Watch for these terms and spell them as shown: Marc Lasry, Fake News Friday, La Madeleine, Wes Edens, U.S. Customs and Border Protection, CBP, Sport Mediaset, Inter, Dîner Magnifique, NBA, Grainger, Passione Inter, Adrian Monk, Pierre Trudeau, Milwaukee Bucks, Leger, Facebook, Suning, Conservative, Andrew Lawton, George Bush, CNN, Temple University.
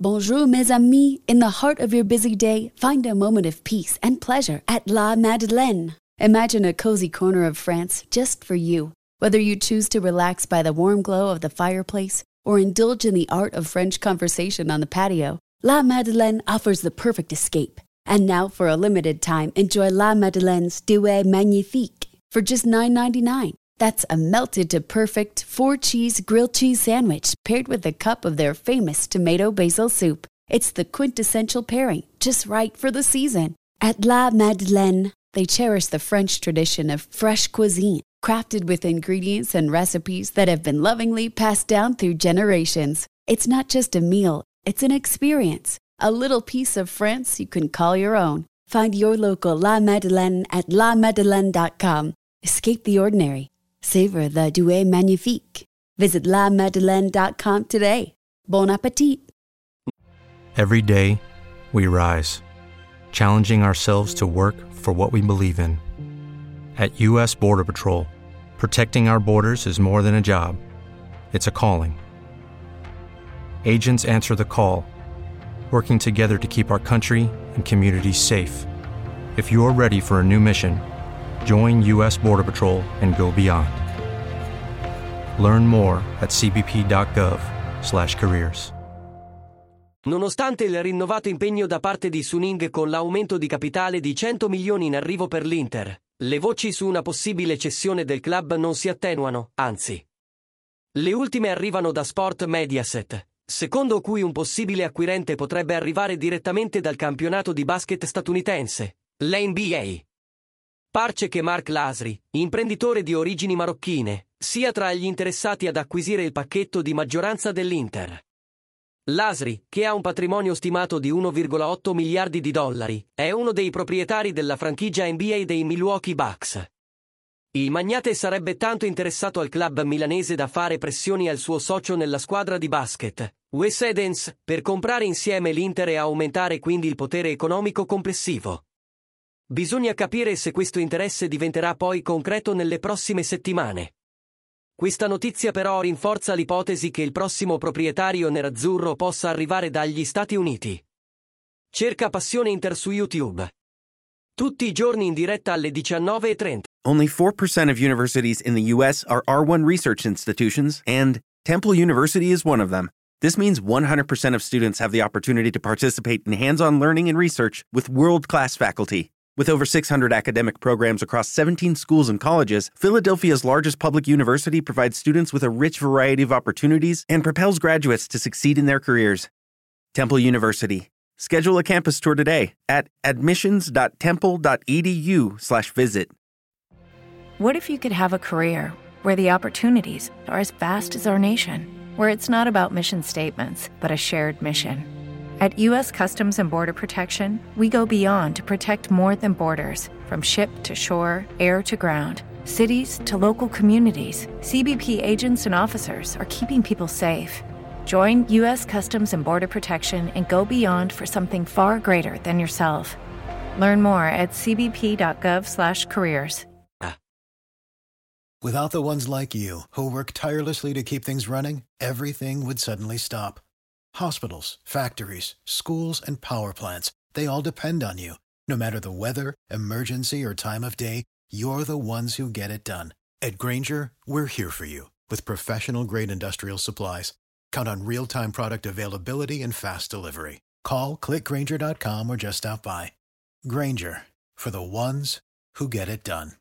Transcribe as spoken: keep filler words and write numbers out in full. Bonjour, mes amis. In the heart of your busy day, find a moment of peace and pleasure at La Madeleine. Imagine a cozy corner of France just for you. Whether you choose to relax by the warm glow of the fireplace or indulge in the art of French conversation on the patio, La Madeleine offers the perfect escape. And now, for a limited time, enjoy La Madeleine's Dîner Magnifique for just nine ninety-nine. That's a melted to perfect four-cheese grilled cheese sandwich paired with a cup of their famous tomato basil soup. It's the quintessential pairing, just right for the season. At La Madeleine, they cherish the French tradition of fresh cuisine, crafted with ingredients and recipes that have been lovingly passed down through generations. It's not just a meal, it's an experience. A little piece of France you can call your own. Find your local La Madeleine at la madeleine dot com. Escape the ordinary. Savor the Dîner Magnifique. Visit la madeleine dot com today. Bon appétit. Every day, we rise, challenging ourselves to work for what we believe in. At U S Border Patrol, protecting our borders is more than a job. It's a calling. Agents answer the call, working together to keep our country and communities safe. If you are ready for a new mission, join U S Border Patrol and go beyond. Learn more at c b p dot gov slash careers. Nonostante il rinnovato impegno da parte di Suning con l'aumento di capitale di cento milioni in arrivo per l'Inter, le voci su una possibile cessione del club non si attenuano, anzi. Le ultime arrivano da Sport Mediaset, secondo cui un possibile acquirente potrebbe arrivare direttamente dal campionato di basket statunitense, l'N B A. Parce che Marc Lasry, imprenditore di origini marocchine, sia tra gli interessati ad acquisire il pacchetto di maggioranza dell'Inter. Lasry, che ha un patrimonio stimato di uno virgola otto miliardi di dollari, è uno dei proprietari della franchigia N B A dei Milwaukee Bucks. Il magnate sarebbe tanto interessato al club milanese da fare pressioni al suo socio nella squadra di basket, Wes Edens, per comprare insieme l'Inter e aumentare quindi il potere economico complessivo. Bisogna capire se questo interesse diventerà poi concreto nelle prossime settimane. Questa notizia però rinforza l'ipotesi che il prossimo proprietario nerazzurro possa arrivare dagli Stati Uniti. Cerca Passione Inter su YouTube. Tutti i giorni in diretta alle diciannove e trenta. Only four percent of universities in the U S are R one research institutions, and Temple University is one of them. This means one hundred percent of students have the opportunity to participate in hands-on learning and research with world-class faculty. With over six hundred academic programs across seventeen schools and colleges, Philadelphia's largest public university provides students with a rich variety of opportunities and propels graduates to succeed in their careers. Temple University. Schedule a campus tour today at admissions dot temple dot e d u slash visit. What if you could have a career where the opportunities are as vast as our nation, where it's not about mission statements, but a shared mission? At U S Customs and Border Protection, we go beyond to protect more than borders. From ship to shore, air to ground, cities to local communities, C B P agents and officers are keeping people safe. Join U S Customs and Border Protection and go beyond for something far greater than yourself. Learn more at c b p dot gov slash careers. Without the ones like you, who work tirelessly to keep things running, everything would suddenly stop. Hospitals, factories, schools, and power plants, they all depend on you. No matter the weather, emergency, or time of day, you're the ones who get it done. At Grainger, we're here for you with professional-grade industrial supplies. Count on real-time product availability and fast delivery. Call, click grainger dot com, or just stop by. Grainger, for the ones who get it done.